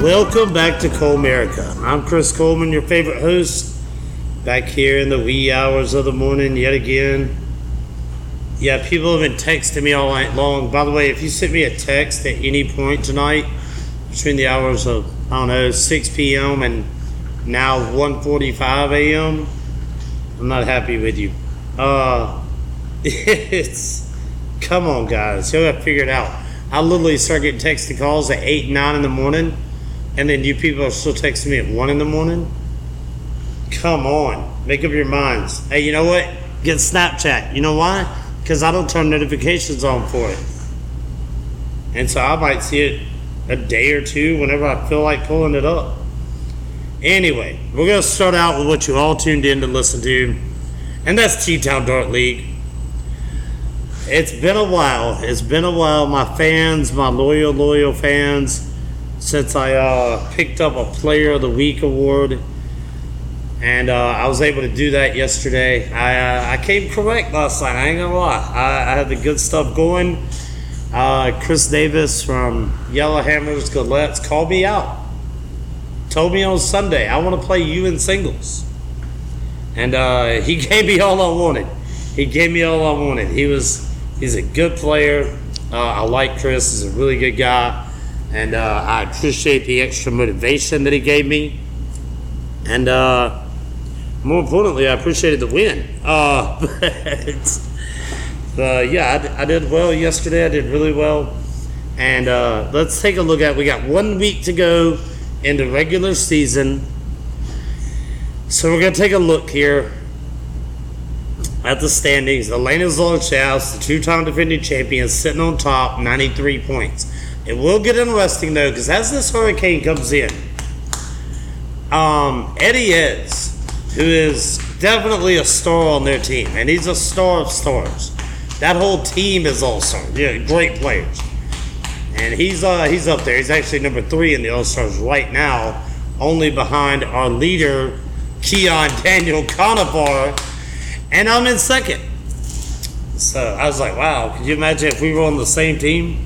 Welcome back to Colemerica. I'm Chris Coleman, your favorite host, back here in the wee hours of the morning yet again. Yeah, people have been texting me all night long. By the way, if you sent me a text at any point tonight, between the hours of, 6 p.m. and now 1:45 a.m., I'm not happy with you. Come on, guys. You'll have to figure it out. I literally start getting text and calls at 8, 9 in the morning. And then you people are still texting me at 1 in the morning? Come on. Make up your minds. Hey, you know what? Get Snapchat. You know why? Because I don't turn notifications on for it. And so I might see it a day or two whenever I feel like pulling it up. Anyway, we're going to start out with what you all tuned in to listen to. And that's T-Town Dart League. It's been a while. My fans, my loyal fans, since I picked up a Player of the Week award, and I was able to do that yesterday. I came correct last night, I ain't gonna lie. I had the good stuff going. Chris Davis from Yellowhammer's Gillettes called me out. Told me on Sunday, I want to play you in singles. And he gave me all I wanted. He's a good player. I like Chris. He's a really good guy. And I appreciate the extra motivation that he gave me. And more importantly, I appreciated the win. I did well yesterday. I did really well. And let's take a look at, we got 1 week to go in the regular season. So we're going to take a look here at the standings. Elena's Long Shafts, the two-time defending champion, sitting on top, 93 points. It will get interesting, though, because as this hurricane comes in, Eddie Edds, who is definitely a star on their team, and he's a star of stars. That whole team is all-star. Yeah, great players. And he's up there. He's actually number 3 in the all-stars right now, only behind our leader, Keon Daniel Conifor, and I'm in second. So I was like, wow, could you imagine if we were on the same team?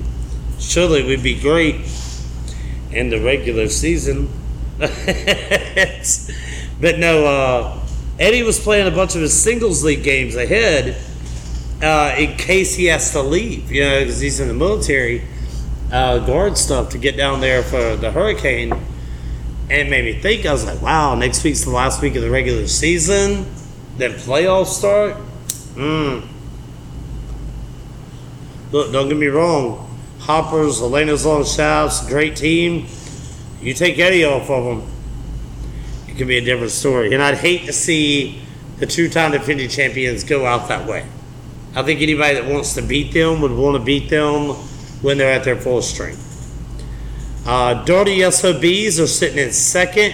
Surely we'd be great in the regular season. But no, Eddie was playing a bunch of his singles league games ahead in case he has to leave, because he's in the military guard stuff to get down there for the hurricane. And it made me think, I was like, wow, next week's the last week of the regular season, then playoffs start. Look, don't get me wrong. Hoppers, Elena's Long Shafts, great team. You take Eddie off of them, it could be a different story. And I'd hate to see the two-time defending champions go out that way. I think anybody that wants to beat them would want to beat them when they're at their full strength. Dirty SOBs are sitting in second.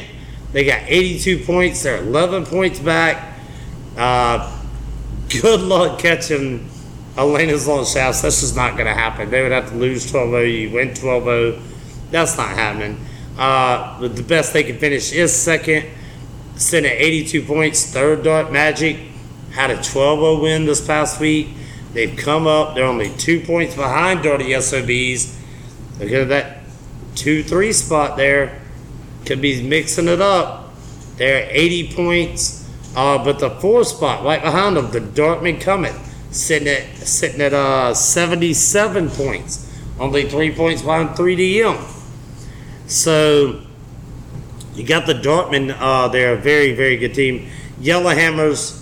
They got 82 points. They're 11 points back. Good luck catching Elena's Long Shafts. That's just not going to happen. They would have to lose 12-0. You win 12-0. That's not happening. But the best they can finish is second. Sitting at 82 points. Third, Dart Magic had a 12-0 win this past week. They've come up. They're only 2 points behind Dirty SOBs. Look at that 2-3 spot there. Could be mixing it up. They're at 80 points. But the fourth spot right behind them, the Dartman Cummins, sitting at 77 points, only 3 points behind 3DM. So you got the Dortmund. They're a very, very good team. Yellowhammers,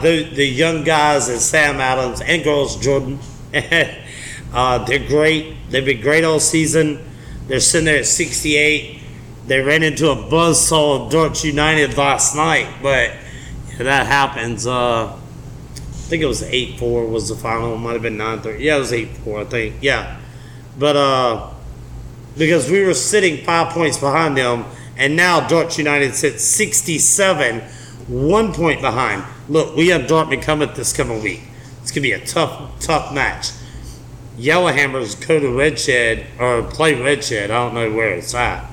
the young guys and Sam Adams and girls Jordan. They're great. They've been great all season. They're sitting there at 68. They ran into a buzzsaw of Dart United last night, but that happens. I think it was 8-4 was the final. It might have been 9-3. Yeah, it was 8-4, I think. Yeah. But because we were sitting 5 points behind them, and now Dart United sits 67, 1 point behind. Look, we have Dart McCometh this coming week. It's going to be a tough match. Yellowhammers go to Red Shed, or play Red Shed. I don't know where it's at,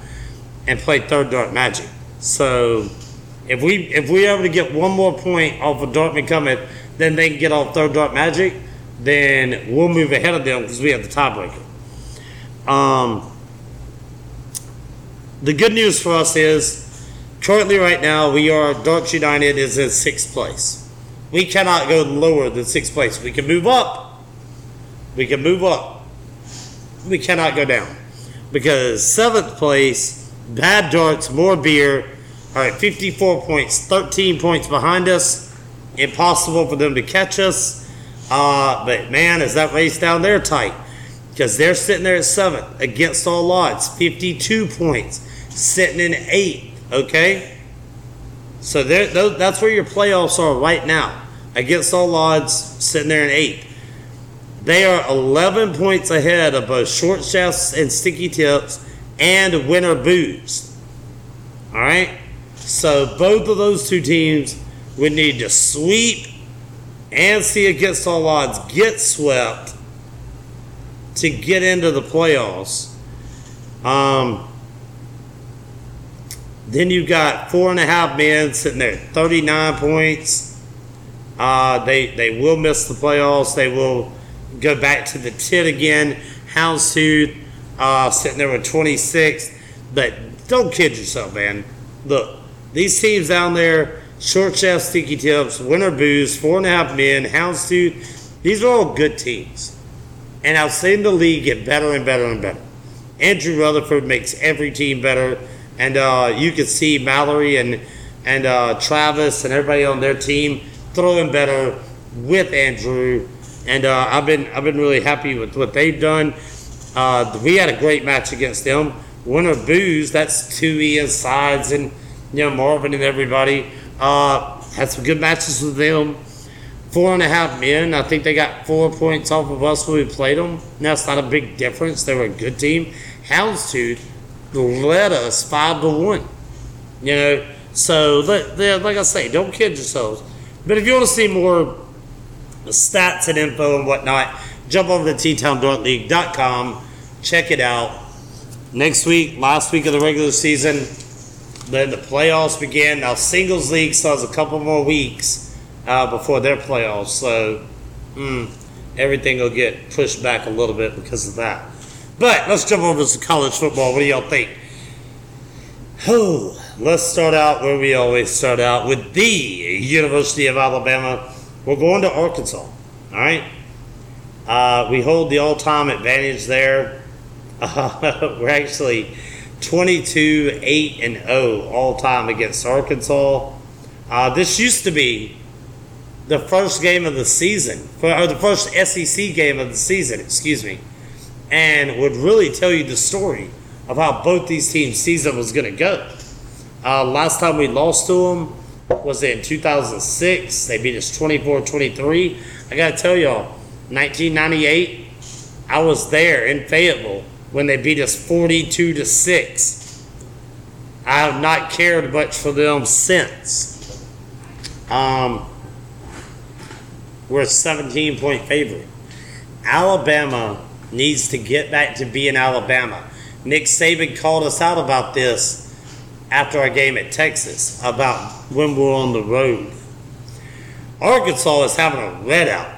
and play third Dart Magic. So if we're able to get 1 more point off of Dart McCometh, then they can get off third Dart Magic, then we'll move ahead of them because we have the tiebreaker. the good news for us is, currently right now, we are, Dart United is in 6th place. We cannot go lower than 6th place. We can move up. We can move up. We cannot go down. Because 7th place, Bad Darts, More Beer, all right, 54 points, 13 points behind us. Impossible for them to catch us. But, man, is that race down there tight. Because they're sitting there at 7th, Against All Odds, 52 points, sitting in 8th, okay? So that's where your playoffs are right now. Against All Odds, sitting there in 8th. They are 11 points ahead of both Short Shafts and Sticky Tips and Winner Boots, all right? So both of those two teams would need to sweep and see Against All Odds get swept to get into the playoffs. Then you got 4.5 Men sitting there, 39 points. They will miss the playoffs. They will go back to the tit again. Houndstooth sitting there with 26. But don't kid yourself, man. Look, these teams down there, Short Shafts, Sticky Tips, Winter Booze, 4.5 Men, Houndstooth, these are all good teams. And I've seen the league get better and better and better. Andrew Rutherford makes every team better. And you can see Mallory and Travis and everybody on their team throwing better with Andrew. And I've been really happy with what they've done. We had a great match against them. Winner Booze, that's Tui and Sides and Marvin and everybody. Had some good matches with them. 4.5 Men, I think they got 4 points off of us when we played them. That's not a big difference. They were a good team. Houndstooth led us 5-1. So like I say, don't kid yourselves. But if you want to see more stats and info and whatnot, jump over to TtownDartLeague.com. Check it out. Next week, last week of the regular season, then the playoffs begin. Now singles league starts a couple more weeks before their playoffs, so everything will get pushed back a little bit because of that. But let's jump over to college football. What do y'all think? Let's start out where we always start out, with the University of Alabama. We're going to Arkansas, all right? We hold the all-time advantage there. We're actually 22-8-0 all-time against Arkansas. This used to be the first game of the season, or the first SEC game of the season, and would really tell you the story of how both these teams' season was going to go. Last time we lost to them was in 2006. They beat us 24-23. I got to tell y'all, 1998, I was there in Fayetteville when they beat us 42-6. I have not cared much for them since. We're a 17-point favorite. Alabama needs to get back to being Alabama. Nick Saban called us out about this after our game at Texas, about when we're on the road. Arkansas is having a red out.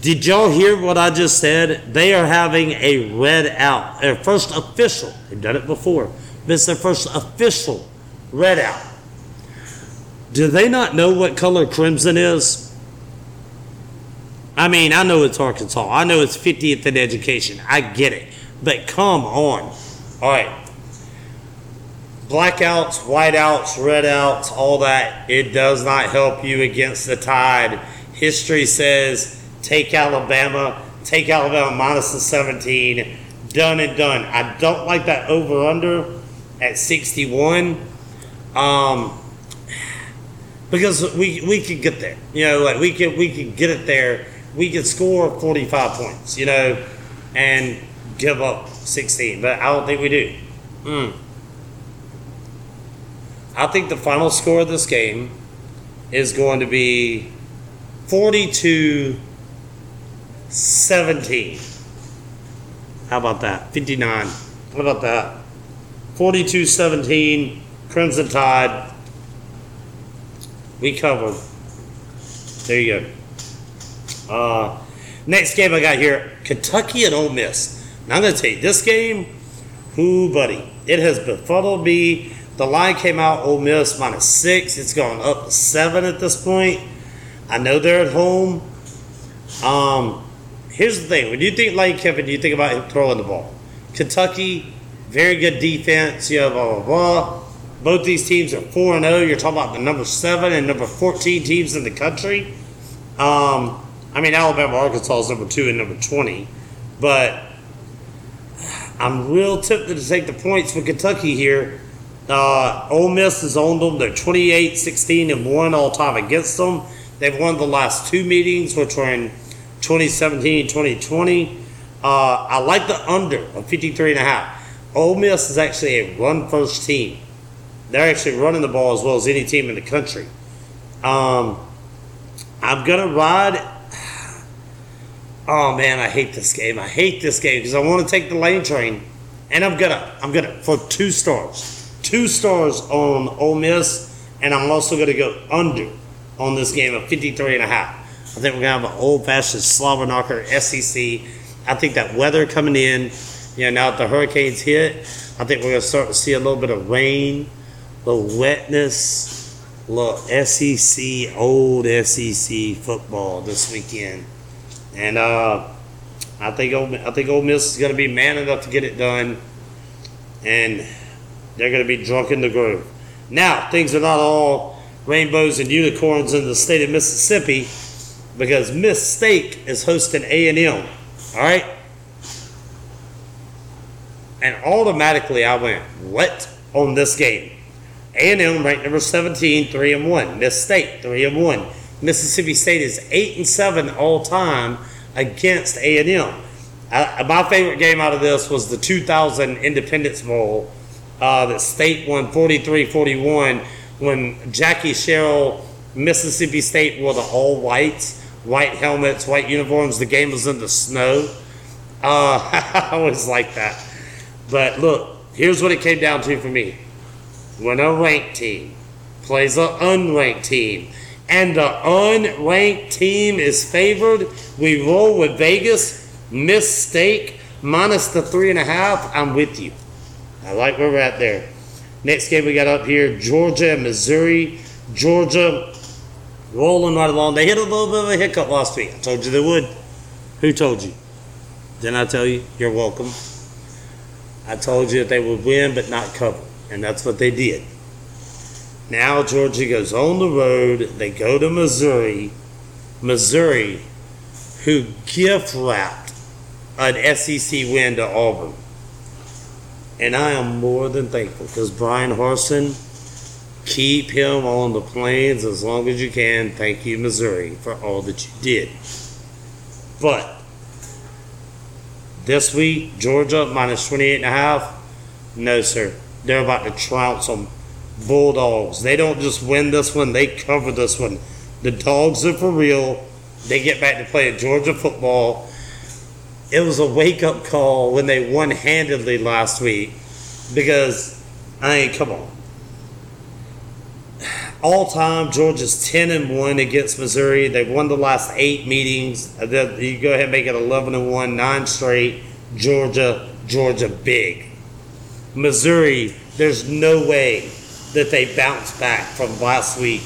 Did y'all hear what I just said? They are having a red out. Their first official. They've done it before. But it's their first official red out. Do they not know what color crimson is? I mean, I know it's Arkansas. I know it's 50th in education. I get it. But come on. All right. Blackouts, whiteouts, redouts, all that. It does not help you against the Tide. History says take Alabama minus the 17. Done and done. I don't like that over-under at 61. Because we could get there, like we could get it there. We could score 45 points, and give up 16. But I don't think we do. I think the final score of this game is going to be 42-17. How about that? 59. What about that? 42-17. Crimson Tide. We covered. There you go. Next game I got here, Kentucky and Ole Miss. Now I'm going to tell you, this game Ooh, buddy. It has befuddled me. The line came out Ole Miss -6. It's gone up to 7 at this point. I know they're at home. Here's the thing. When you think Lane Kiffin, you think about him throwing the ball. Kentucky, very good defense. You have blah, blah, blah. Both these teams are 4-0. You're talking about the number 7 and number 14 teams in the country. I mean, Alabama, Arkansas is number 2 and number 20. But I'm real tempted to take the points for Kentucky here. Ole Miss is on them. They're 28-16-1 all time against them. They've won the last two meetings, which were in 2017 and 2020. I like the under of 53.5. Ole Miss is actually a run-first team. They're actually running the ball as well as any team in the country. I'm going to ride... Oh, man, I hate this game. I hate this game because I want to take the Lane train. And I'm gonna for 2 stars. 2 stars on Ole Miss. And I'm also going to go under on this game of 53.5. I think we're going to have an old-fashioned slobber knocker SEC. I think that weather coming in, now that the hurricanes hit, I think we're going to start to see a little bit of rain, a little wetness, a little SEC, old SEC football this weekend. And I think Ole Miss is going to be man enough to get it done, and they're going to be drunk in the groove. Now, things are not all rainbows and unicorns in the state of Mississippi because Miss State is hosting A&M, all right? And automatically I went, what on this game? A&M ranked number 17, 3-1. Miss State, 3-1. Mississippi State is 8-7 all time against A&M. My favorite game out of this was the 2000 Independence Bowl that State won 43-41 when Jackie Sherrill, Mississippi State wore the all whites, white helmets, white uniforms. The game was in the snow. I always like that. But look, here's what it came down to for me. When a ranked team plays an unranked team, and the unranked team is favored, we roll with Vegas. Miss State minus the 3.5. I'm with you. I like where we're at there. Next game we got up here, Georgia and Missouri. Georgia rolling right along. They hit a little bit of a hiccup last week. I told you they would. Who told you? Didn't I tell you? You're welcome. I told you that they would win but not cover, and that's what they did. Now Georgia goes on the road. They go to Missouri. Missouri, who gift-wrapped an SEC win to Auburn. And I am more than thankful because Brian Harsin, keep him on the plains as long as you can. Thank you, Missouri, for all that you did. But this week, Georgia minus 28.5. No, sir. They're about to trounce them. Bulldogs. They don't just win this one, they cover this one. The Dogs are for real. They get back to playing Georgia football. It was a wake-up call when they one-handedly last week because, come on. All-time, Georgia's 10-1 against Missouri. They've won the last 8 meetings. You go ahead and make it 11-1, 9 straight. Georgia big. Missouri, there's no way that they bounce back from last week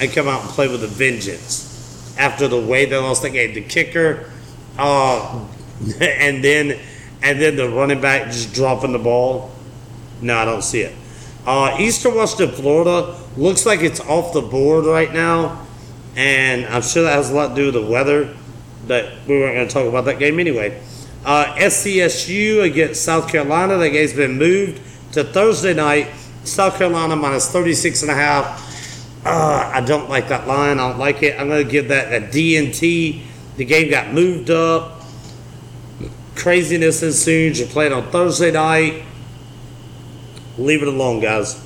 and come out and play with a vengeance after the way they lost the game. The kicker, and then the running back just dropping the ball. No, I don't see it. Eastern Washington, Florida, looks like it's off the board right now, and I'm sure that has a lot to do with the weather, but we weren't going to talk about that game anyway. SCSU against South Carolina. That game's been moved to Thursday night. South Carolina minus 36.5. I don't like that line. I don't like it. I'm going to give that a D&T. The game got moved up. Craziness ensues. You're playing on Thursday night. Leave it alone, guys.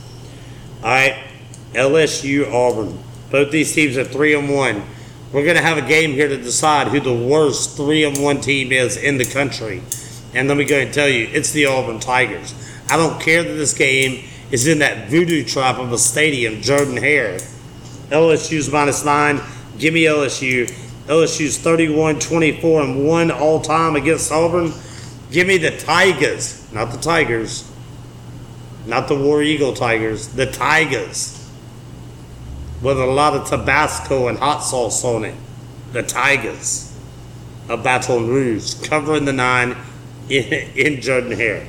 All right. LSU, Auburn. Both these teams are 3-1. We're going to have a game here to decide who the worst 3-1 team is in the country. And let me go ahead and tell you, it's the Auburn Tigers. I don't care that this game is in that voodoo trap of a stadium, Jordan-Hare. LSU's -9. Give me LSU. LSU's 31-24-1 all-time against Auburn. Give me the Tigers, not the Tigers, not the War Eagle Tigers, the Tigers. With a lot of Tabasco and hot sauce on it. The Tigers of Baton Rouge covering the 9 in Jordan-Hare.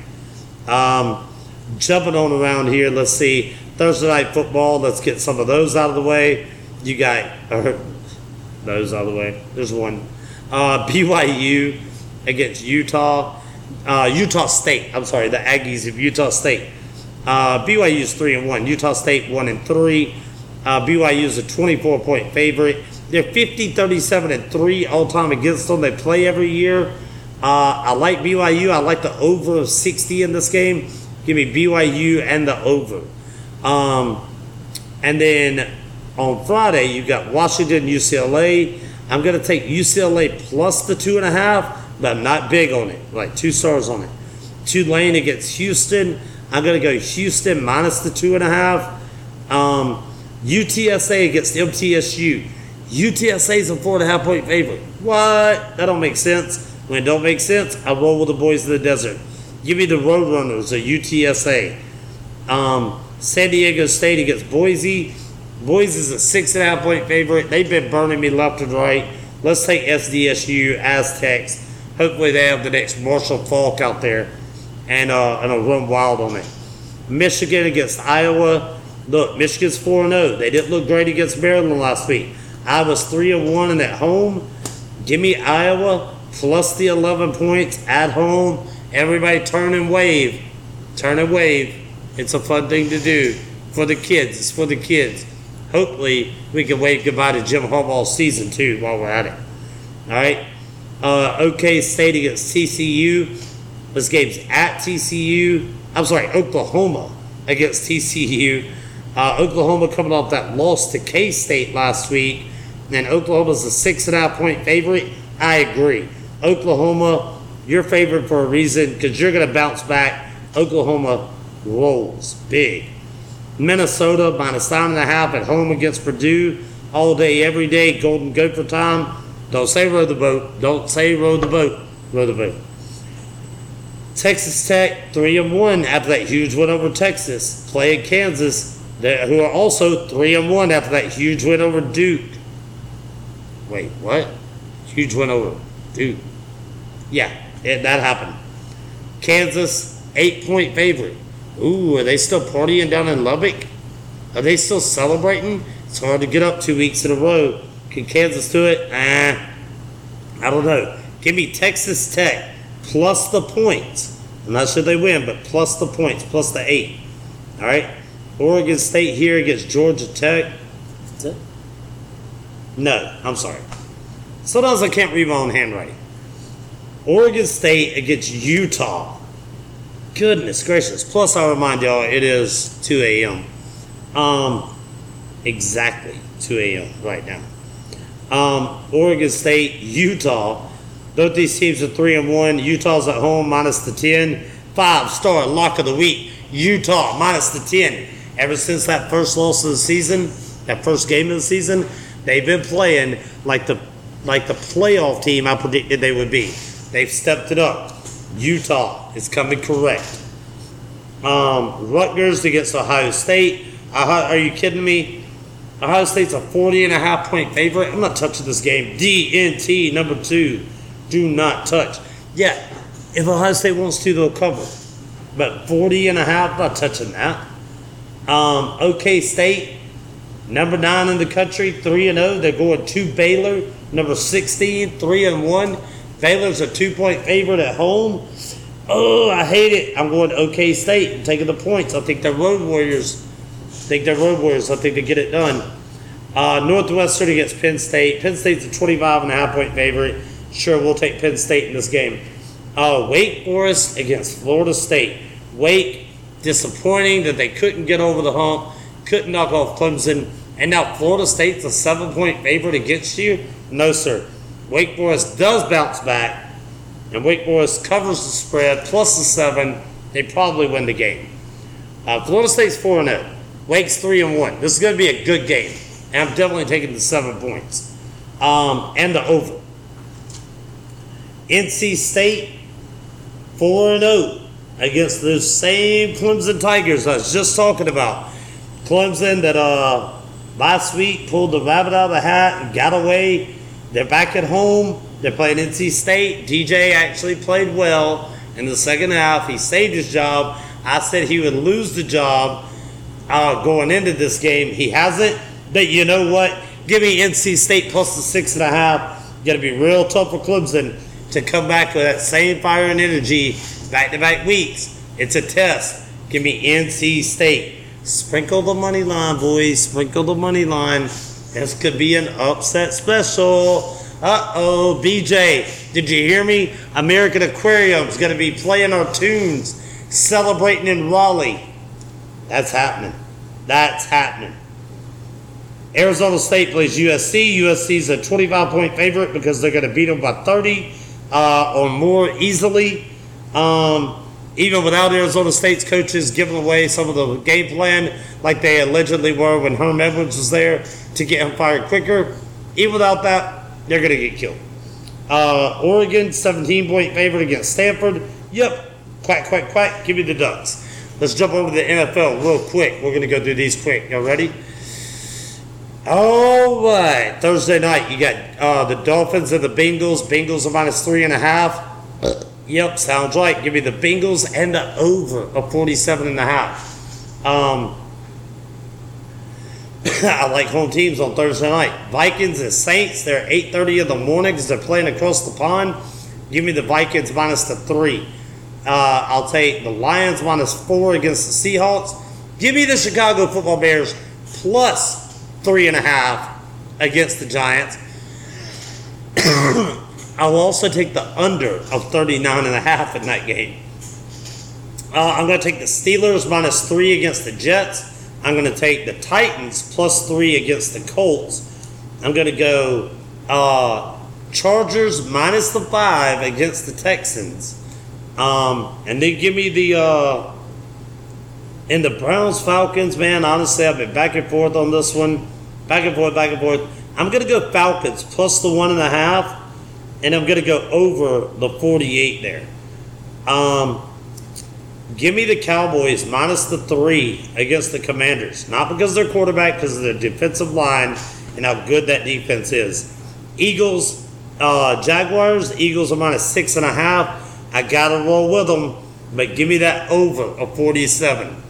Jumping on around here, let's see. Thursday night football, let's get some of those out of the way. You got those out of the way. There's one. BYU against Utah. Utah State. I'm sorry, the Aggies of Utah State. BYU's 3-1. Utah State 1-3. BYU is a 24-point favorite. They're 50-37-3 all-time against them. They play every year. I like BYU. I like the over of 60 in this game. Give me BYU and the over. And then on Friday, you got Washington, UCLA. I'm going to take UCLA plus the 2.5, but I'm not big on it. Like 2 stars on it. Tulane against Houston. I'm going to go Houston minus the 2.5. UTSA against MTSU. UTSA is a 4.5-point favorite. What? That don't make sense. When it don't make sense, I roll with the boys of the desert. Give me the Roadrunners of UTSA. San Diego State against Boise. Boise is a 6.5-point favorite. They've been burning me left and right. Let's take SDSU, Aztecs. Hopefully they have the next Marshall Faulk out there and I'll run wild on it. Michigan against Iowa. Look, Michigan's 4-0. They didn't look great against Maryland last week. Iowa's 3-1 and at home. Give me Iowa plus the 11 points at home. Everybody turn and wave. Turn and wave. It's a fun thing to do for the kids. It's for the kids. Hopefully, we can wave goodbye to Jim Harbaugh season 2 while we're at it. All right. OK State against TCU. This game's at TCU. I'm sorry, Oklahoma against TCU. Oklahoma coming off that loss to K-State last week. And Oklahoma's a 6.5-point favorite. I agree. Oklahoma, you're favored for a reason because you're going to bounce back. Oklahoma rolls big. Minnesota minus 9.5 at home against Purdue. All day, every day, Golden Gopher time. Don't say row the boat. Don't say row the boat. Row the boat. Texas Tech 3-1 after that huge win over Texas. Playing Kansas, who are also 3-1 after that huge win over Duke. Wait, what? Huge win over Duke. Yeah, that happened. Kansas, 8-point favorite. Ooh, are they still partying down in Lubbock? Are they still celebrating? It's hard to get up 2 weeks in a row. Can Kansas do it? I don't know. Give me Texas Tech plus the points. I'm not sure they win, but plus the points, plus the 8. All right. Oregon State here against Georgia Tech. Is it? No, I'm sorry. Sometimes I can't read my own handwriting. Oregon State against Utah. Goodness gracious. Plus, I'll remind y'all, it is 2 a.m. Exactly 2 a.m. right now. Oregon State, Utah. Both these teams are 3-1. Utah's at home, minus the 10. 5-star lock of the week. Utah, minus the 10. Ever since that first loss of the season, that first game of the season, they've been playing like the playoff team I predicted they would be. They've stepped it up. Utah is coming correct. Rutgers against Ohio State. Are you kidding me? Ohio State's a 40.5-point favorite. I'm not touching this game. DNT number 2. Do not touch. Yeah, if Ohio State wants to, they'll cover. But 40.5, not touching that. OK State, number 9 in the country, 3-0. They're going to Baylor, number 16, 3-1. Baylor's a 2-point favorite at home. Oh, I hate it. I'm going to OK State and taking the points. I think they're Road Warriors. I think they get it done. Northwestern against Penn State. Penn State's a 25.5-point favorite. Sure, we'll take Penn State in this game. Wake Forest against Florida State. Wake, disappointing that they couldn't get over the hump, couldn't knock off Clemson, and now Florida State's a 7-point favorite against you? No, sir. Wake Forest does bounce back, and Wake Forest covers the spread, plus the 7. They probably win the game. Florida State's 4-0. Wake's 3-1. This is going to be a good game, and I'm definitely taking the 7 points and the over. NC State, 4-0 against those same Clemson Tigers I was just talking about. Clemson that last week pulled the rabbit out of the hat and got away. They're back at home. They're playing NC State. DJ actually played well in the second half. He saved his job. I said he would lose the job going into this game. He hasn't. But you know what? Give me NC State plus the 6.5. Going to be real tough for Clemson to come back with that same fire and energy back-to-back weeks. It's a test. Give me NC State. Sprinkle the money line, boys. Sprinkle the money line. This could be an upset special. Uh-oh, BJ, did you hear me? American Aquarium's going to be playing our tunes, celebrating in Raleigh. That's happening. That's happening. Arizona State plays USC. USC's a 25-point favorite because they're going to beat them by 30 or more easily. Even without Arizona State's coaches giving away some of the game plan like they allegedly were when Herm Edwards was there to get him fired quicker, even without that, they're going to get killed. Oregon, 17-point favorite against Stanford. Yep, quack, quack, quack, give me the Ducks. Let's jump over to the NFL real quick. We're going to go through these quick. Y'all ready? All right, Thursday night, you got the Dolphins and the Bengals. Bengals are minus 3.5. Yep, sounds right. Give me the Bengals and the over of 47.5. I like home teams on Thursday night. Vikings and Saints, they're 8:30 in the morning because they're playing across the pond. Give me the Vikings minus the 3. I'll take the Lions minus 4 against the Seahawks. Give me the Chicago Football Bears plus 3.5 against the Giants. I'll also take the under of 39.5 in that game. I'm going to take the Steelers minus 3 against the Jets. I'm going to take the Titans plus 3 against the Colts. I'm going to go Chargers minus the 5 against the Texans. And then give me the in the Browns-Falcons, man. Honestly, I've been back and forth on this one. Back and forth, back and forth. I'm going to go Falcons plus the 1.5. And I'm going to go over the 48 there. Give me the Cowboys minus the 3 against the Commanders. Not because of their quarterback, because of their defensive line and how good that defense is. Eagles, Jaguars. Eagles are minus 6.5. I got to roll with them, but give me that over of 47.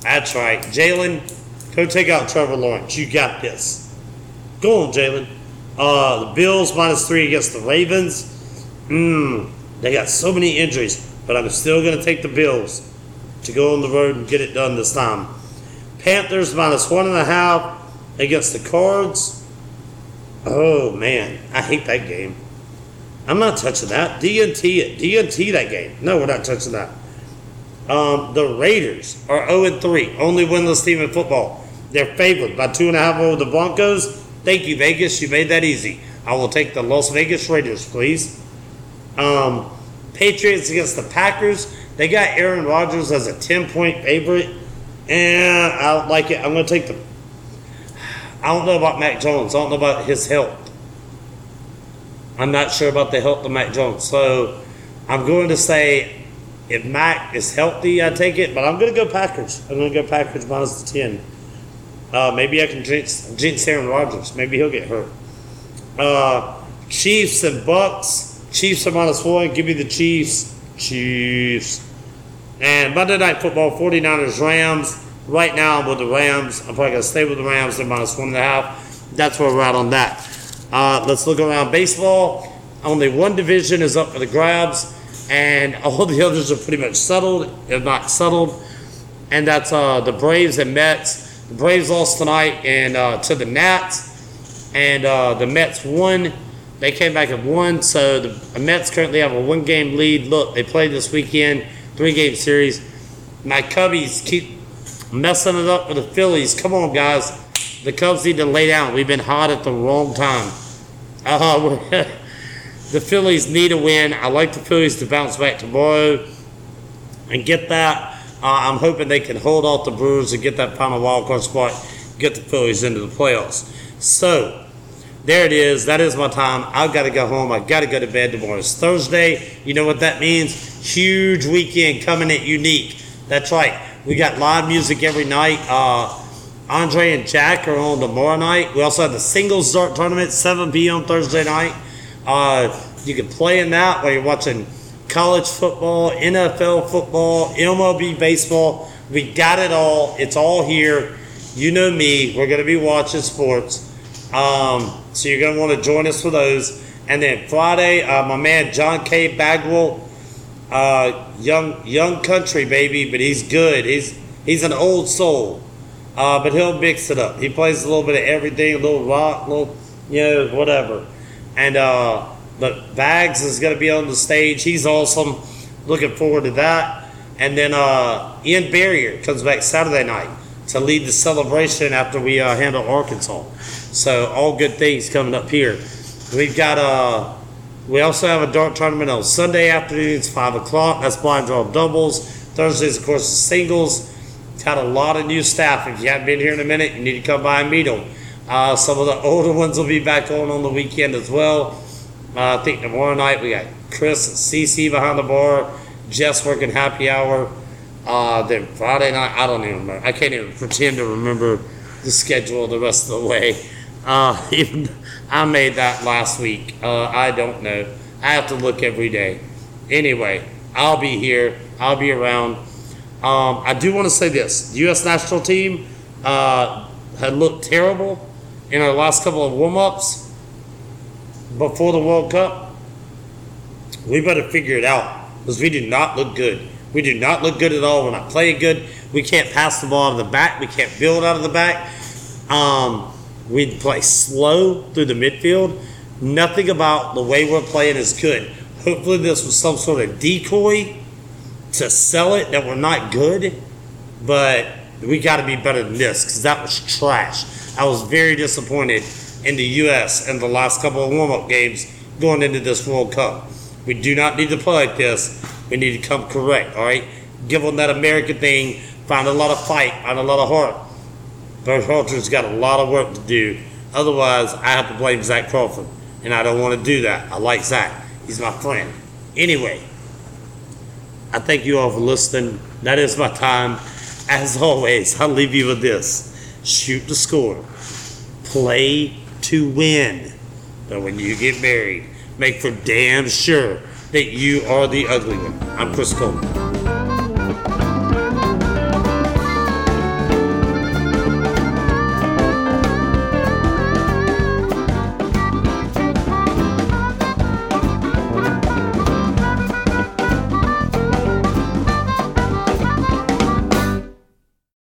That's right. Jalen, go take out Trevor Lawrence. You got this. Go on, Jalen. The Bills minus 3 against the Ravens. They got so many injuries, but I'm still going to take the Bills to go on the road and get it done this time. Panthers minus 1.5 against the Cards. Oh, man, I hate that game. I'm not touching that. DNT that game. No, we're not touching that. The Raiders are 0-3, only winless team in football. They're favored by 2.5 over the Broncos. Thank you, Vegas. You made that easy. I will take the Las Vegas Raiders, please. Patriots against the Packers. They got Aaron Rodgers as a 10-point favorite. And I don't like it. I'm going to take the... I don't know about Mac Jones. I don't know about his health. I'm not sure about the health of Mac Jones. So I'm going to say if Mac is healthy, I take it. But I'm going to go Packers. I'm going to go Packers minus the 10. Maybe I can jinx Aaron Rodgers. Maybe he'll get hurt. Chiefs and Bucks. Chiefs are minus 1. Give me the Chiefs. Chiefs. And Monday Night Football, 49ers, Rams. Right now I'm with the Rams. I'm probably going to stay with the Rams. They're minus 1.5. That's where we're at on that. Let's look around baseball. Only one division is up for the grabs. And all the others are pretty much settled, if not settled. And that's the Braves and Mets. The Braves lost tonight and to the Nats, and the Mets won. They came back and won, so the Mets currently have a 1-game lead. Look, they played this weekend, 3-game series. My Cubbies keep messing it up with the Phillies. Come on, guys. The Cubs need to lay down. We've been hot at the wrong time. The Phillies need a win. I like the Phillies to bounce back tomorrow and get that. I'm hoping they can hold off the Brewers and get that final wild card spot, get the Phillies into the playoffs. So, There it is. That is my time. I've got to go home. I've got to go to bed tomorrow. It's Thursday. You know what that means? Huge weekend coming at Unique. That's right. We got live music every night. Andre and Jack are on tomorrow night. We also have the singles dart tournament, 7 p.m. Thursday night. You can play in that while you're watching college football, NFL football, MLB baseball. We got it all. It's all here. You know me. We're going to be watching sports. So you're going to want to join us for those. And then Friday, my man John K. Bagwell, young country baby, but he's good. He's an old soul, but he'll mix it up. He plays a little bit of everything, a little rock, a little, whatever. And but Bags is going to be on the stage. He's awesome. Looking forward to that. And then Ian Barrier comes back Saturday night to lead the celebration after we handle Arkansas. So all good things coming up here. We've got we also have a dart tournament on Sunday afternoons, 5 o'clock. That's blind draw doubles. Thursdays, of course, singles. Got a lot of new staff. If you haven't been here in a minute, you need to come by and meet them. Some of the older ones will be back on the weekend as well. I think tomorrow night we got Chris and CeCe behind the bar. Jess working happy hour. Then Friday night, I don't even remember. I can't even pretend to remember the schedule the rest of the way. Even I made that last week. I don't know. I have to look every day. Anyway, I'll be here. I'll be around. I do want to say this. The U.S. national team had looked terrible in our last couple of warm-ups before the World Cup. We better figure it out because we do not look good. We do not look good at all. We're not playing good. We can't pass the ball out of the back. We can't build out of the back. We play slow through the midfield. Nothing about the way we're playing is good. Hopefully this was some sort of decoy to sell it that we're not good. But we got to be better than this because that was trash. I was very disappointed in the U.S. in the last couple of warm-up games going into this World Cup. We do not need to play like this. We need to come correct, all right? Give them that American thing. Find a lot of fight, find a lot of heart. Bert Holter's got a lot of work to do. Otherwise, I have to blame Zach Crawford, and I don't want to do that. I like Zach. He's my friend. Anyway, I thank you all for listening. That is my time. As always, I'll leave you with this. Shoot to score. Play to win. But when you get married, make for damn sure that you are the ugly one. I'm Chris Coleman.